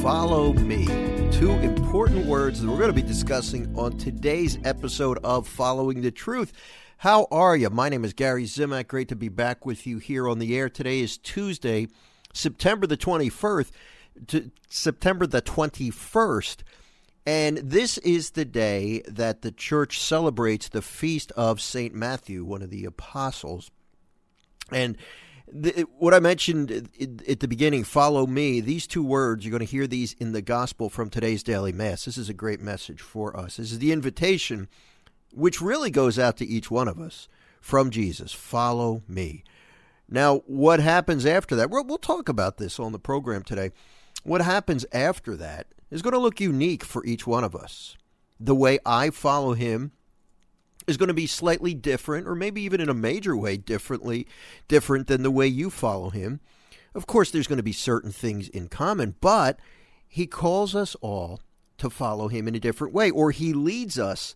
Follow me. Two important words that we're going to be discussing on today's episode of Following the Truth. How are you? My name is Gary Zimak. Great to be back with you here on the air. Today is Tuesday, September the 21st. And this is the day that the church celebrates the feast of St. Matthew, one of the apostles. And what I mentioned at the beginning, follow me, these two words, you're going to hear these in the gospel from today's daily mass. This is a great message for us. This is the invitation, which really goes out to each one of us from Jesus. Follow me. Now, what happens after that? We'll talk about this on the program today. What happens after that is going to look unique for each one of us. The way I follow him is going to be slightly different, or maybe even in a major way different than the way you follow him. Of course, there's going to be certain things in common, but he calls us all to follow him in a different way, or he leads us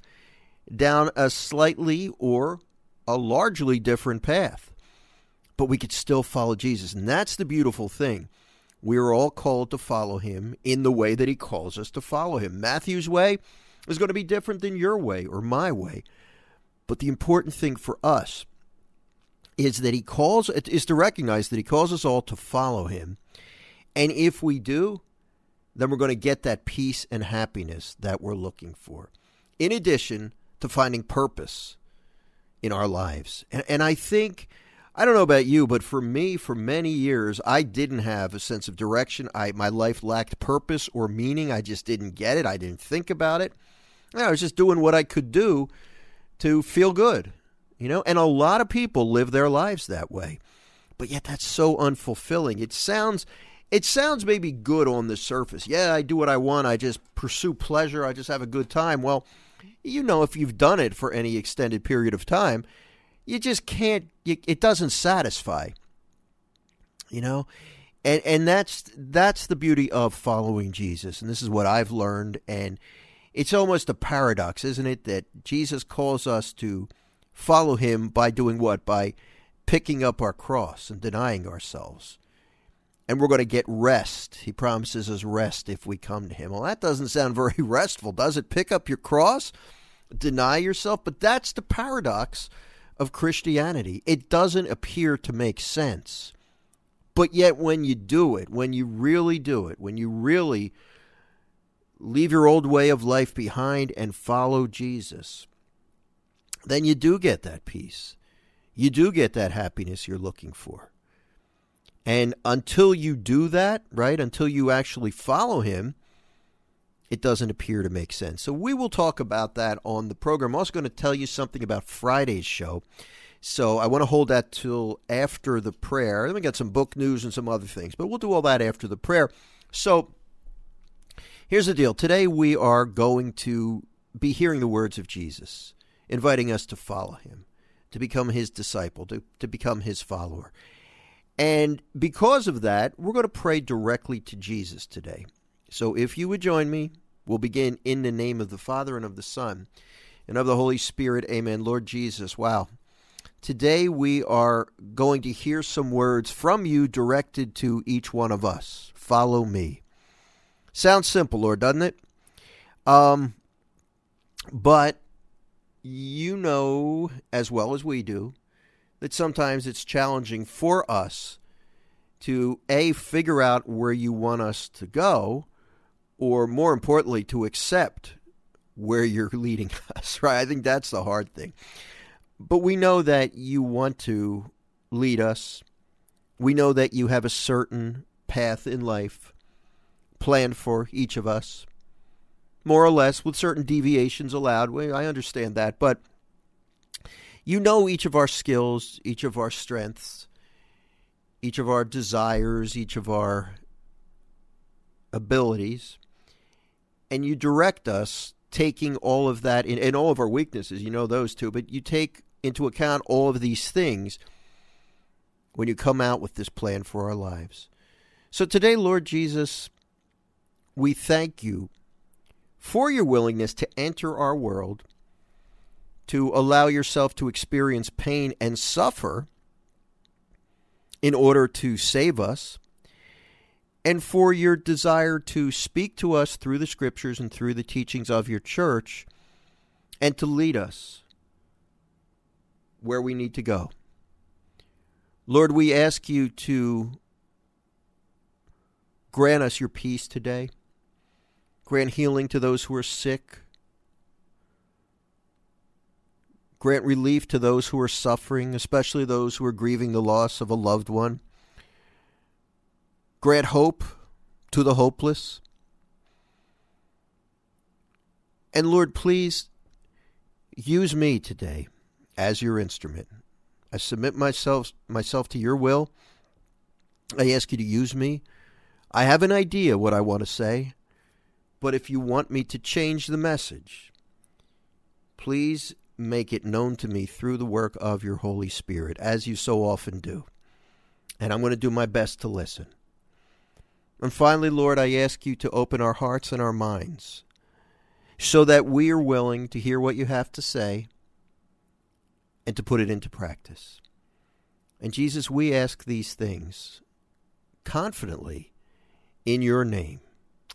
down a slightly or a largely different path. But we could still follow Jesus, and that's the beautiful thing. We're all called to follow him in the way that he calls us to follow him. Matthew's way is going to be different than your way or my way. But the important thing for us is to recognize that he calls us all to follow him. And if we do, then we're going to get that peace and happiness that we're looking for, in addition to finding purpose in our lives. And I think, I don't know about you, but for me, for many years, I didn't have a sense of direction. My life lacked purpose or meaning. I just didn't get it. I didn't think about it. I was just doing what I could do to feel good, and a lot of people live their lives that way, but yet that's so unfulfilling. It sounds maybe good on the surface. Yeah, I do what I want. I just pursue pleasure. I just have a good time. Well, if you've done it for any extended period of time, you just can't, it doesn't satisfy, and that's the beauty of following Jesus. And this is what I've learned, and it's almost a paradox, isn't it, that Jesus calls us to follow him by doing what? By picking up our cross and denying ourselves. And we're going to get rest. He promises us rest if we come to him. Well, that doesn't sound very restful, does it? Pick up your cross, deny yourself. But that's the paradox of Christianity. It doesn't appear to make sense. But yet when you do it, when you really do it, when you really leave your old way of life behind and follow Jesus, then you do get that peace. You do get that happiness you're looking for. And until you do that, right, until you actually follow him, it doesn't appear to make sense. So we will talk about that on the program. I'm also going to tell you something about Friday's show. So I want to hold that till after the prayer. Then we got some book news and some other things, but we'll do all that after the prayer. So here's the deal. Today we are going to be hearing the words of Jesus, inviting us to follow him, to become his disciple, to become his follower. And because of that, we're going to pray directly to Jesus today. So if you would join me, we'll begin in the name of the Father and of the Son and of the Holy Spirit. Amen. Lord Jesus, wow. Today we are going to hear some words from you directed to each one of us. Follow me. Sounds simple, Lord, doesn't it? But you know as well as we do that sometimes it's challenging for us to, A, figure out where you want us to go, or more importantly, to accept where you're leading us, right? I think that's the hard thing. But we know that you want to lead us. We know that you have a certain path in life planned for each of us, more or less, with certain deviations allowed. I understand that, but You know each of our skills, each of our strengths, each of our desires, each of our abilities, and you direct us taking all of that in, and all of our weaknesses, you know those too, but you take into account all of these things when you come out with this plan for our lives. So today, Lord Jesus, we thank you for your willingness to enter our world, to allow yourself to experience pain and suffer in order to save us, and for your desire to speak to us through the scriptures and through the teachings of your church, and to lead us where we need to go. Lord, we ask you to grant us your peace today. Grant healing to those who are sick. Grant relief to those who are suffering, especially those who are grieving the loss of a loved one. Grant hope to the hopeless. And Lord, please use me today as your instrument. I submit myself to your will. I ask you to use me. I have an idea what I want to say, but if you want me to change the message, please make it known to me through the work of your Holy Spirit, as you so often do. And I'm going to do my best to listen. And finally, Lord, I ask you to open our hearts and our minds so that we are willing to hear what you have to say and to put it into practice. And Jesus, we ask these things confidently in your name.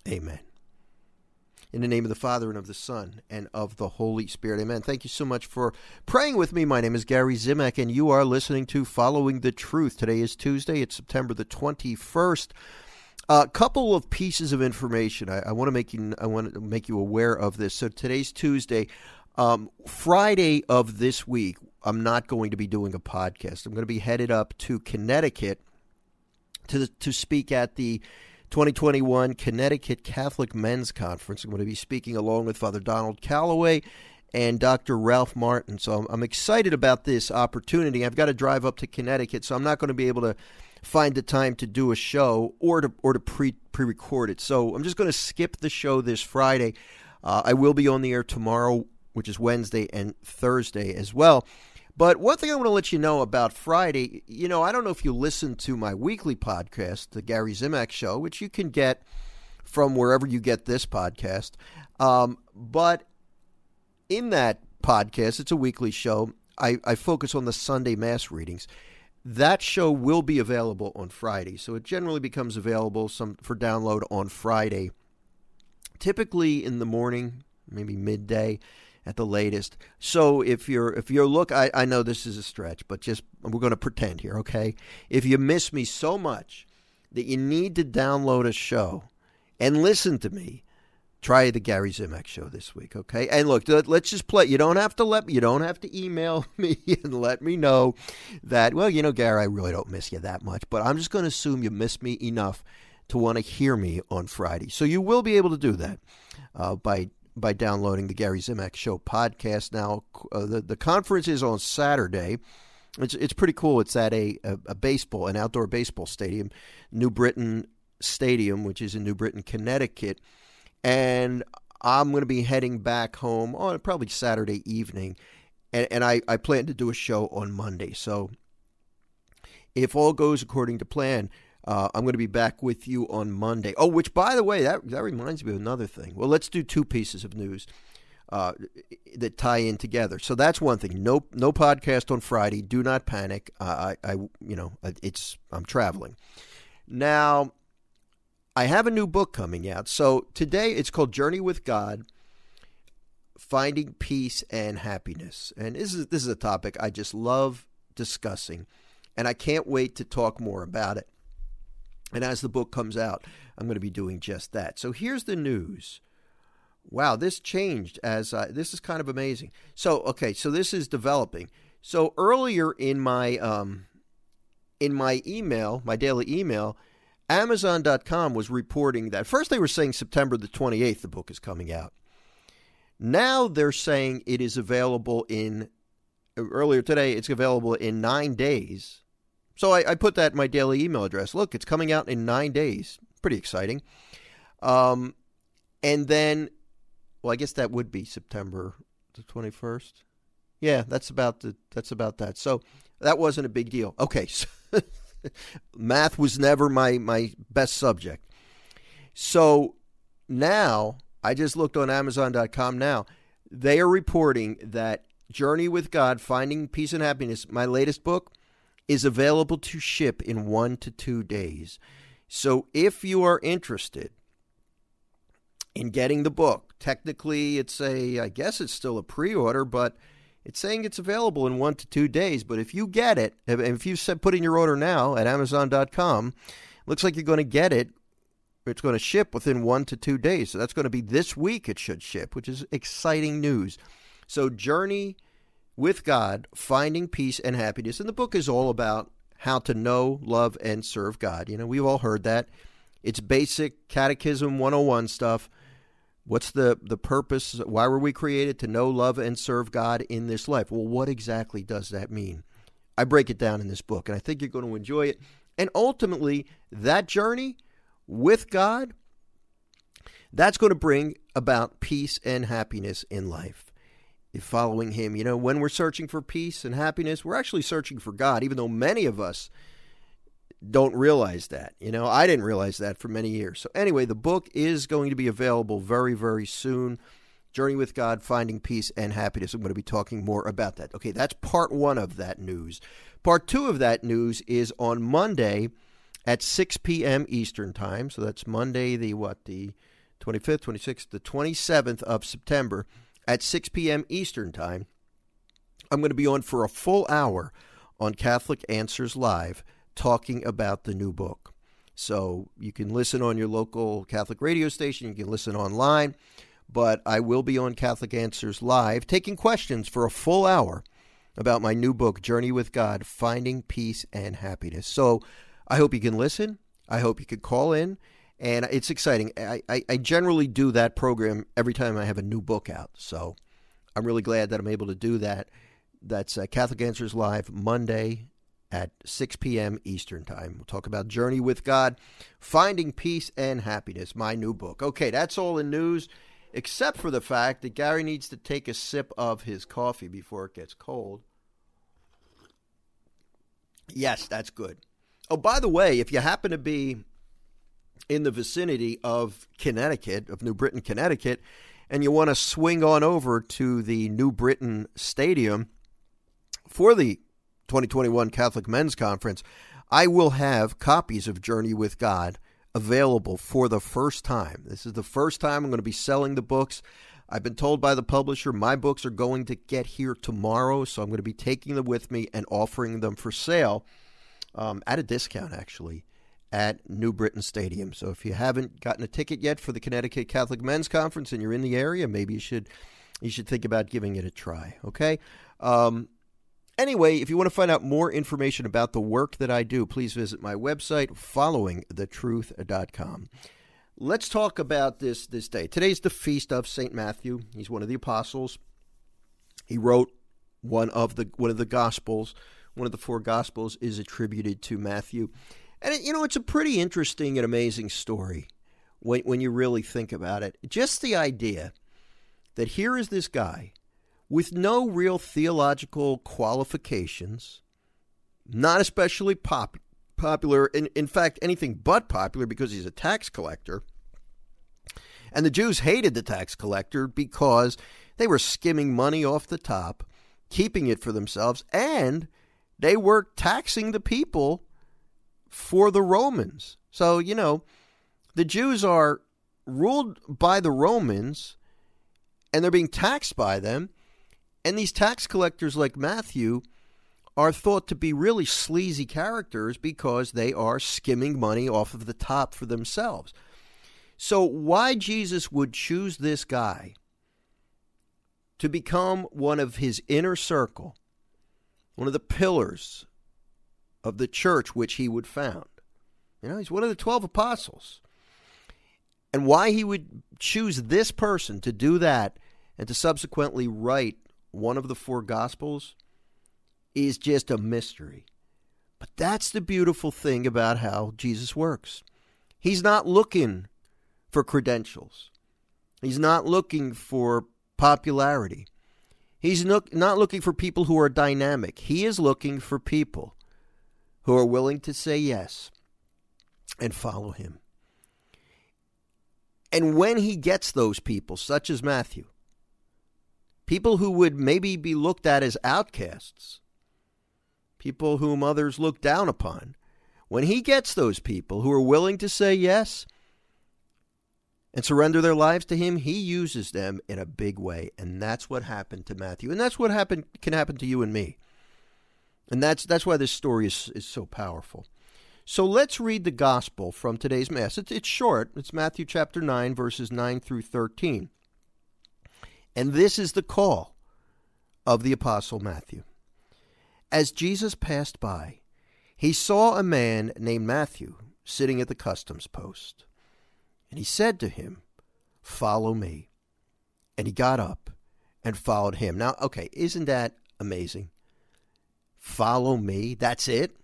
Amen. In the name of the Father, and of the Son, and of the Holy Spirit. Amen. Thank you so much for praying with me. My name is Gary Zimak, and you are listening to Following the Truth. Today is Tuesday. It's September the 21st. A couple of pieces of information. I want to make you aware of this. So today's Tuesday. Friday of this week, I'm not going to be doing a podcast. I'm going to be headed up to Connecticut to speak at the 2021 Connecticut Catholic Men's Conference. I'm going to be speaking along with Father Donald Calloway and Dr. Ralph Martin. So I'm excited about this opportunity. I've got to drive up to Connecticut, so I'm not going to be able to find the time to do a show or to pre-record it. So I'm just going to skip the show this Friday. I will be on the air tomorrow, which is Wednesday, and Thursday as well. But one thing I want to let you know about Friday, you know, I don't know if you listen to my weekly podcast, The Gary Zimak Show, which you can get from wherever you get this podcast. But in that podcast, it's a weekly show, I focus on the Sunday Mass readings. That show will be available on Friday, so it generally becomes available for download on Friday, typically in the morning, maybe midday at the latest. So I know this is a stretch, but just, we're going to pretend here, okay? If you miss me so much that you need to download a show and listen to me, try the Gary Zimak Show this week, okay? And look, let's just play. You don't have to email me and let me know that, well, you know, Gary, I really don't miss you that much, but I'm just going to assume you miss me enough to want to hear me on Friday. So you will be able to do that by downloading the Gary Zimak Show podcast. Now, the conference is on Saturday. It's pretty cool. It's at an outdoor baseball stadium, New Britain Stadium, which is in New Britain, Connecticut. And I'm going to be heading back home on probably Saturday evening. And I plan to do a show on Monday. So if all goes according to plan, I'm going to be back with you on Monday. Oh, which, by the way, that reminds me of another thing. Well, let's do two pieces of news that tie in together. So that's one thing. No podcast on Friday. Do not panic. I'm traveling. Now, I have a new book coming out. So today it's called Journey with God: Finding Peace and Happiness. And this is a topic I just love discussing, and I can't wait to talk more about it. And as the book comes out, I'm going to be doing just that. So here's the news. Wow, this changed this is kind of amazing. So, okay, so this is developing. So earlier in my email, my daily email, Amazon.com was reporting that. First they were saying September the 28th the book is coming out. Now they're saying it is available in earlier today, it's available in 9 days. So I put that in my daily email address. Look, it's coming out in 9 days. Pretty exciting. And then, well, I guess that would be September the 21st. Yeah, that's about that. So that wasn't a big deal. Okay, so math was never my best subject. So now, I just looked on Amazon.com now. They are reporting that Journey with God, Finding Peace and Happiness, my latest book, is available to ship in 1 to 2 days. So if you are interested in getting the book, technically it's I guess it's still a pre-order, but it's saying it's available in 1 to 2 days. But if you get it, if you put in your order now at Amazon.com, looks like you're going to get it. It's going to ship within 1 to 2 days. So that's going to be this week it should ship, which is exciting news. So Journey with God, Finding Peace and Happiness. And the book is all about how to know, love, and serve God. You know, we've all heard that. It's basic Catechism 101 stuff. What's the purpose? Why were we created? To know, love, and serve God in this life. Well, what exactly does that mean? I break it down in this book, and I think you're going to enjoy it. And ultimately, that journey with God, that's going to bring about peace and happiness in life. If following Him, you know, when we're searching for peace and happiness, we're actually searching for God, even though many of us don't realize that. You know, I didn't realize that for many years. So anyway, the book is going to be available very, very soon. Journey with God, Finding Peace and Happiness. I'm going to be talking more about that. Okay, that's part one of that news. Part two of that news is on Monday at 6 p.m. Eastern Time. So that's Monday, the 25th, 26th, the 27th of September at 6 p.m. Eastern Time. I'm going to be on for a full hour on Catholic Answers Live, talking about the new book. So you can listen on your local Catholic radio station, you can listen online, but I will be on Catholic Answers Live taking questions for a full hour about my new book, Journey with God, Finding Peace and Happiness. So I hope you can listen. I hope you could call in. And it's exciting. I generally do that program every time I have a new book out. So I'm really glad that I'm able to do that. That's Catholic Answers Live Monday at 6 p.m. Eastern Time. We'll talk about Journey with God, Finding Peace and Happiness, my new book. Okay, that's all in news, except for the fact that Gary needs to take a sip of his coffee before it gets cold. Yes, that's good. Oh, by the way, if you happen to be in the vicinity of Connecticut, of New Britain, Connecticut, and you want to swing on over to the New Britain Stadium for the 2021 Catholic Men's Conference, I will have copies of Journey with God available for the first time. This is the first time I'm going to be selling the books. I've been told by the publisher my books are going to get here tomorrow, so I'm going to be taking them with me and offering them for sale at a discount, actually, at New Britain Stadium. So if you haven't gotten a ticket yet for the Connecticut Catholic Men's Conference and you're in the area, maybe you should think about giving it a try, okay? Anyway, if you want to find out more information about the work that I do, please visit my website, followingthetruth.com. Let's talk about this day. Today's the feast of St. Matthew. He's one of the apostles. He wrote one of the Gospels. One of the four Gospels is attributed to Matthew. And, you know, it's a pretty interesting and amazing story when you really think about it. Just the idea that here is this guy with no real theological qualifications, not especially popular, in fact, anything but popular because he's a tax collector. And the Jews hated the tax collector because they were skimming money off the top, keeping it for themselves, and they were taxing the people for the Romans. So, you know, the Jews are ruled by the Romans and they're being taxed by them. And these tax collectors like Matthew are thought to be really sleazy characters because they are skimming money off of the top for themselves. So why Jesus would choose this guy to become one of his inner circle, one of the pillars of the church which he would found. You know, he's one of the 12 apostles. And why he would choose this person to do that and to subsequently write one of the four Gospels, is just a mystery. But that's the beautiful thing about how Jesus works. He's not looking for credentials. He's not looking for popularity. He's not looking for people who are dynamic. He is looking for people who are willing to say yes and follow him. And when he gets those people, such as Matthew, people who would maybe be looked at as outcasts, people whom others look down upon, when he gets those people who are willing to say yes and surrender their lives to him, he uses them in a big way. And that's what happened to Matthew. And that's what can happen to you and me. And that's why this story is so powerful. So let's read the gospel from today's Mass. It's short. It's Matthew chapter 9, verses 9 through 13. And this is the call of the Apostle Matthew. As Jesus passed by, he saw a man named Matthew sitting at the customs post. And he said to him, "Follow me." And he got up and followed him. Now, okay, isn't that amazing? Follow me, that's it?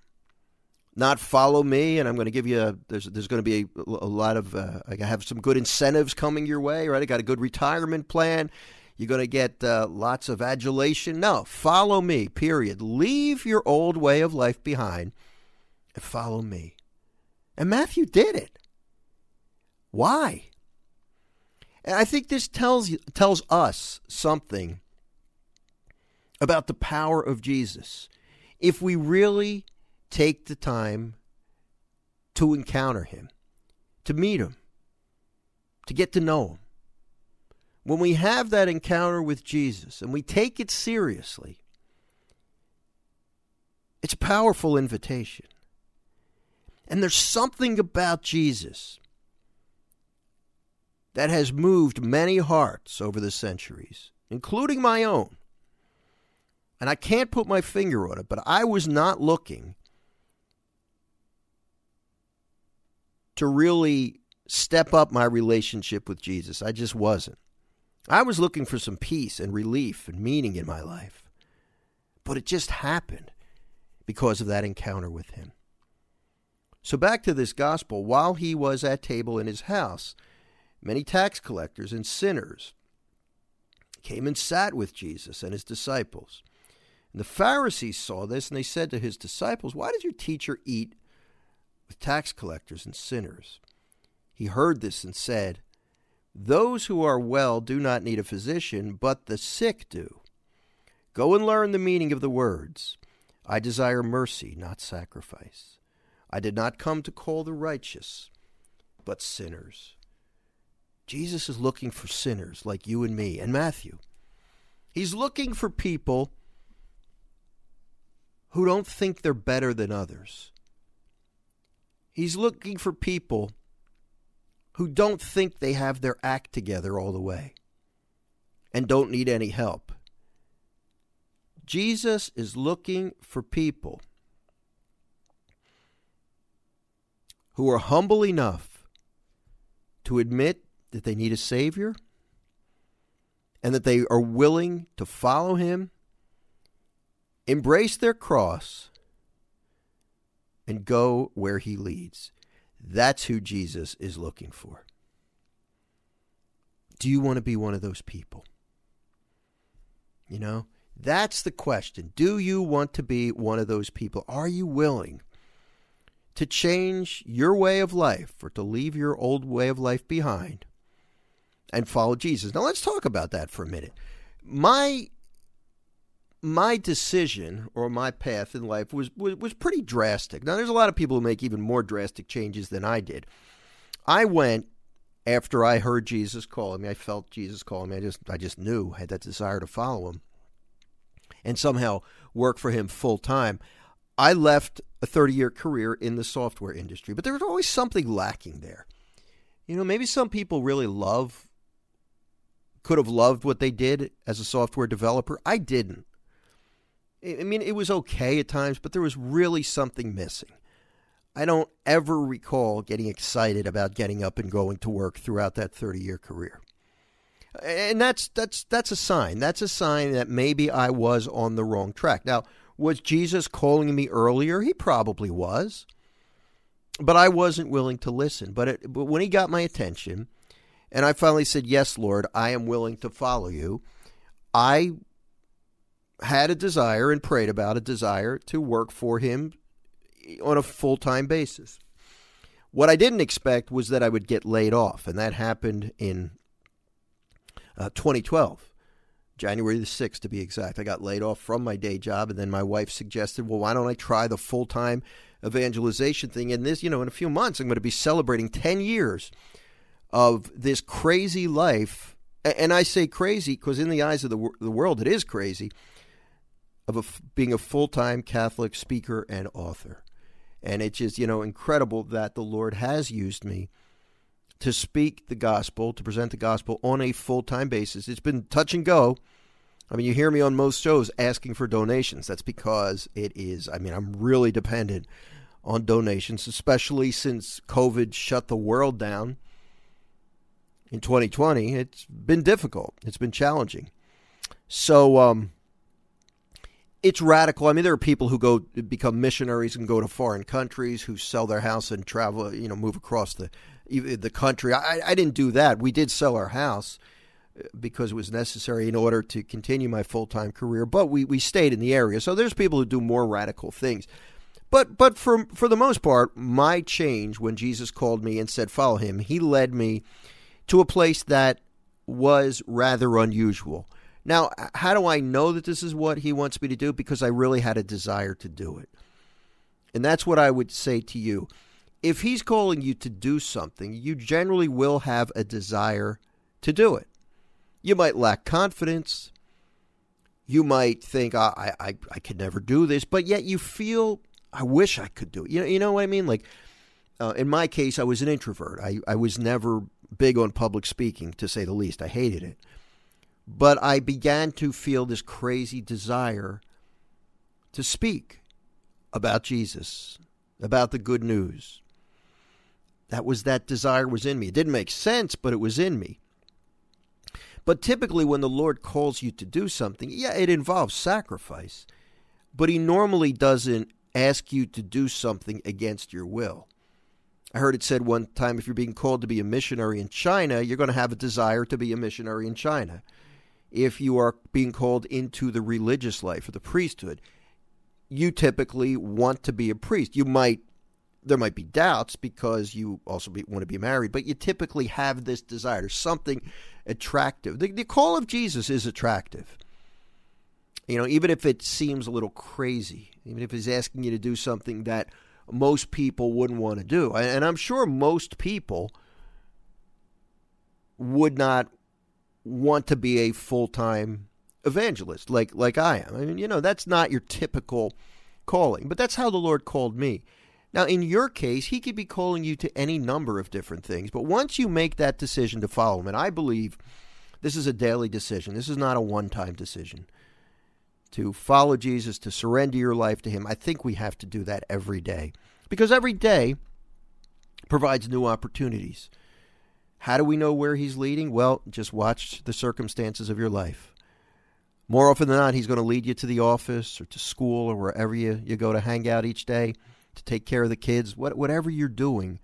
Not follow me, and I'm going to give you there's going to be a lot of, I have some good incentives coming your way, right? I got a good retirement plan. You're going to get lots of adulation. No, follow me, period. Leave your old way of life behind and follow me. And Matthew did it. Why? And I think this tells us something about the power of Jesus. If we really take the time to encounter him, to meet him, to get to know him. When we have that encounter with Jesus and we take it seriously, it's a powerful invitation. And there's something about Jesus that has moved many hearts over the centuries, including my own. And I can't put my finger on it, but I was not looking to really step up my relationship with Jesus. I just wasn't. I was looking for some peace and relief and meaning in my life. But it just happened because of that encounter with him. So back to this gospel. While he was at table in his house, many tax collectors and sinners came and sat with Jesus and his disciples. And the Pharisees saw this and they said to his disciples, "Why does your teacher eat with tax collectors and sinners?" He heard this and said, "Those who are well do not need a physician, but the sick do. Go and learn the meaning of the words. I desire mercy, not sacrifice. I did not come to call the righteous, but sinners." Jesus is looking for sinners like you and me and Matthew. He's looking for people who don't think they're better than others. He's looking for people who don't think they have their act together all the way and don't need any help. Jesus is looking for people who are humble enough to admit that they need a Savior and that they are willing to follow him, embrace their cross, and go where he leads. That's who Jesus is looking for. Do you want to be one of those people? You know, that's the question. Do you want to be one of those people? Are you willing to change your way of life or to leave your old way of life behind and follow Jesus? Now let's talk about that for a minute. My decision or my path in life was pretty drastic. Now, there's a lot of people who make even more drastic changes than I did. I went after I heard Jesus calling me. I felt Jesus calling me. I just knew, had that desire to follow him and somehow work for him full time. I left a 30-year career in the software industry, but there was always something lacking there. You know, maybe some people really could have loved what they did as a software developer. I didn't. I mean, it was okay at times, but there was really something missing. I don't ever recall getting excited about getting up and going to work throughout that 30-year career. And that's a sign. That's a sign that maybe I was on the wrong track. Now, was Jesus calling me earlier? He probably was. But I wasn't willing to listen. But when he got my attention and I finally said, yes, Lord, I am willing to follow you, I had a desire and prayed about a desire to work for him on a full-time basis. What I didn't expect was that I would get laid off, and that happened in 2012, January the 6th to be exact. I got laid off from my day job, and then my wife suggested, well, why don't I try the full-time evangelization thing? And this, in a few months, I'm going to be celebrating 10 years of this crazy life. And I say crazy because in the eyes of the world, it is crazy, of being a full-time Catholic speaker and author. And it's just, incredible that the Lord has used me to speak the gospel, to present the gospel on a full-time basis. It's been touch and go. I mean, you hear me on most shows asking for donations. That's because I'm really dependent on donations, especially since COVID shut the world down in 2020. It's been difficult. It's been challenging. So, it's radical. I mean, there are people who go become missionaries and go to foreign countries, who sell their house and travel, move across the country. I didn't do that. We did sell our house because it was necessary in order to continue my full-time career, but we stayed in the area. So there's people who do more radical things. But for the most part, my change when Jesus called me and said, follow him, he led me to a place that was rather unusual. Now, how do I know that this is what he wants me to do? Because I really had a desire to do it. And that's what I would say to you. If he's calling you to do something, you generally will have a desire to do it. You might lack confidence. You might think, I could never do this. But yet you feel, I wish I could do it. You know what I mean? Like, in my case, I was an introvert. I was never big on public speaking, to say the least. I hated it. But I began to feel this crazy desire to speak about Jesus, about the good news. That desire was in me. It didn't make sense, but it was in me. But typically when the Lord calls you to do something, yeah, it involves sacrifice, but he normally doesn't ask you to do something against your will. I heard it said one time, if you're being called to be a missionary in China, you're going to have a desire to be a missionary in China. If you are being called into the religious life or the priesthood, you typically want to be a priest. There might be doubts because you also want to be married, but you typically have this desire, something attractive. The call of Jesus is attractive. Even if it seems a little crazy, even if he's asking you to do something that most people wouldn't want to do. And I'm sure most people would not want to be a full-time evangelist like I am. I mean, that's not your typical calling, but that's how the Lord called me. Now, in your case, he could be calling you to any number of different things, but once you make that decision to follow him, and I believe this is a daily decision, this is not a one-time decision, to follow Jesus, to surrender your life to him, I think we have to do that every day because every day provides new opportunities. How do we know where he's leading? Well, just watch the circumstances of your life. More often than not, he's going to lead you to the office or to school or wherever you go to hang out each day, to take care of the kids, whatever you're doing,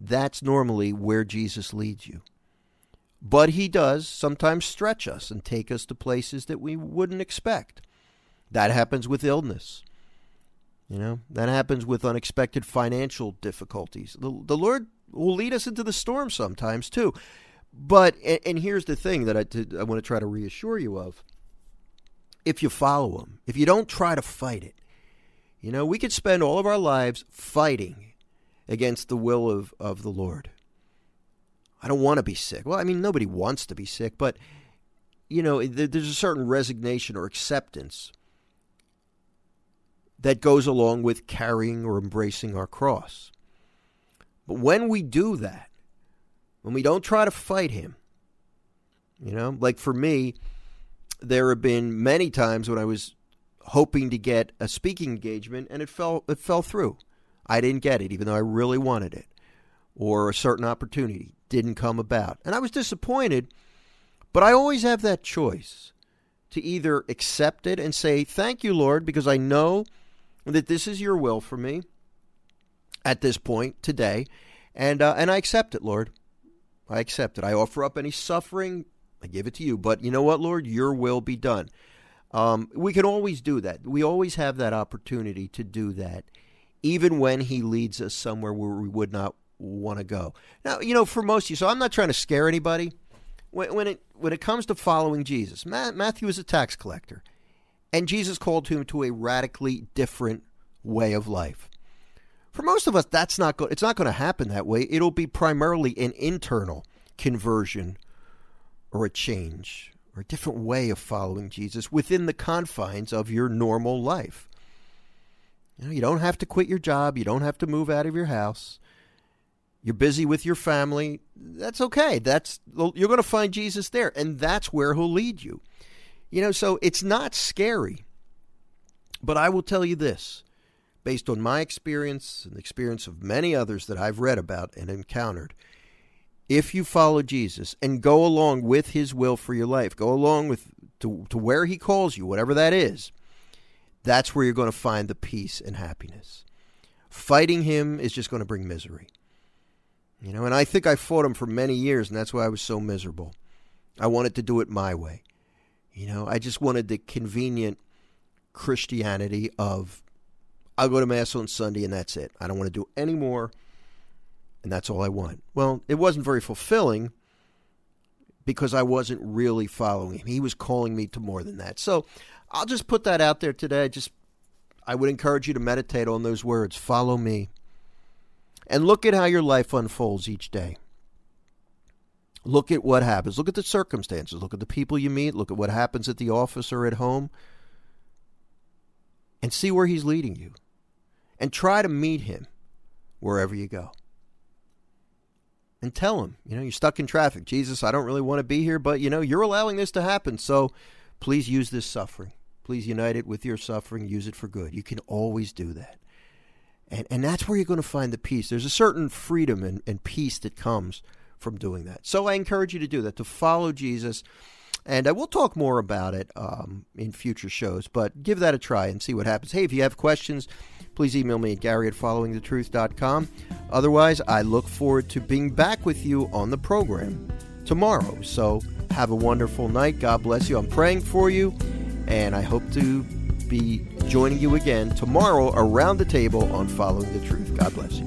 that's normally where Jesus leads you. But he does sometimes stretch us and take us to places that we wouldn't expect. That happens with illness. That happens with unexpected financial difficulties. The Lord will lead us into the storm sometimes too. But, and here's the thing that I want to try to reassure you of. If you follow him, if you don't try to fight it, we could spend all of our lives fighting against the will of the Lord. I don't want to be sick. Well, I mean, nobody wants to be sick, but, there's a certain resignation or acceptance that goes along with carrying or embracing our cross. But when we do that, when we don't try to fight him, like for me, there have been many times when I was hoping to get a speaking engagement and it fell through. I didn't get it, even though I really wanted it. Or a certain opportunity didn't come about. And I was disappointed, But I always have that choice to either accept it and say, thank you, Lord, because I know that this is your will for me at this point today. And I accept it, Lord. I accept it. I offer up any suffering. I give it to you. But you know what, Lord? Your will be done. We can always do that. We always have that opportunity to do that, even when he leads us somewhere where we would not want to go. Now, you know, for most of you, so I'm not trying to scare anybody. When it comes to following Jesus, Matthew is a tax collector, and Jesus called him to a radically different way of life. For most of us, it's not going to happen that way. It'll be primarily an internal conversion or a change or a different way of following Jesus within the confines of your normal life. You know, you don't have to quit your job. You don't have to move out of your house. You're busy with your family. That's okay. You're going to find Jesus there, and that's where he'll lead you. You know, so it's not scary. But I will tell you this, based on my experience and the experience of many others that I've read about and encountered, if you follow Jesus and go along with his will for your life, go along with to where he calls you, whatever that is, that's where you're going to find the peace and happiness. Fighting him is just going to bring misery. You know, and I think I fought him for many years, and that's why I was so miserable. I wanted to do it my way. You know, I just wanted the convenient Christianity of, I'll go to Mass on Sunday and that's it. I don't want to do any more, and that's all I want. Well, it wasn't very fulfilling because I wasn't really following him. He was calling me to more than that. So I'll just put that out there today. I would encourage you to meditate on those words, follow me. And look at how your life unfolds each day. Look at what happens. Look at the circumstances. Look at the people you meet. Look at what happens at the office or at home. And see where he's leading you. And try to meet him wherever you go. And tell him, you know, you're stuck in traffic. Jesus, I don't really want to be here, but, you know, you're allowing this to happen. So please use this suffering. Please unite it with your suffering. Use it for good. You can always do that. And that's where you're going to find the peace. There's a certain freedom and peace that comes from doing that. So I encourage you to do that, to follow Jesus. And I will talk more about it in future shows, but give that a try and see what happens. Hey, if you have questions, please email me at gary@followingthetruth.com. Otherwise, I look forward to being back with you on the program tomorrow. So have a wonderful night. God bless you. I'm praying for you, and I hope to be joining you again tomorrow around the table on Following the Truth. God bless you.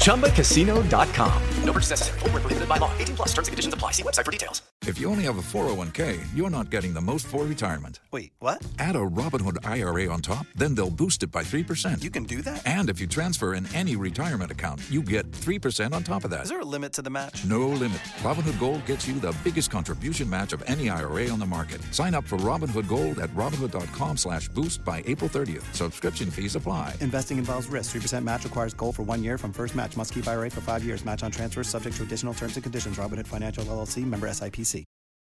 Chumbacasino.com. No purchase necessary. Void where prohibited by law. 18+ terms and conditions apply. See website for details. If you only have a 401k, you're not getting the most for retirement. Wait, what? Add a Robinhood IRA on top, then they'll boost it by 3%. You can do that? And if you transfer in any retirement account, you get 3% on top of that. Is there a limit to the match? No limit. Robinhood Gold gets you the biggest contribution match of any IRA on the market. Sign up for Robinhood Gold at Robinhood.com/boost by April 30th. Subscription fees apply. Investing involves risk. 3% match requires gold for 1 year from first match. Must keep IRA for 5 years. Match on transfers subject to additional terms and conditions. Robinhood Financial, LLC. Member SIPC.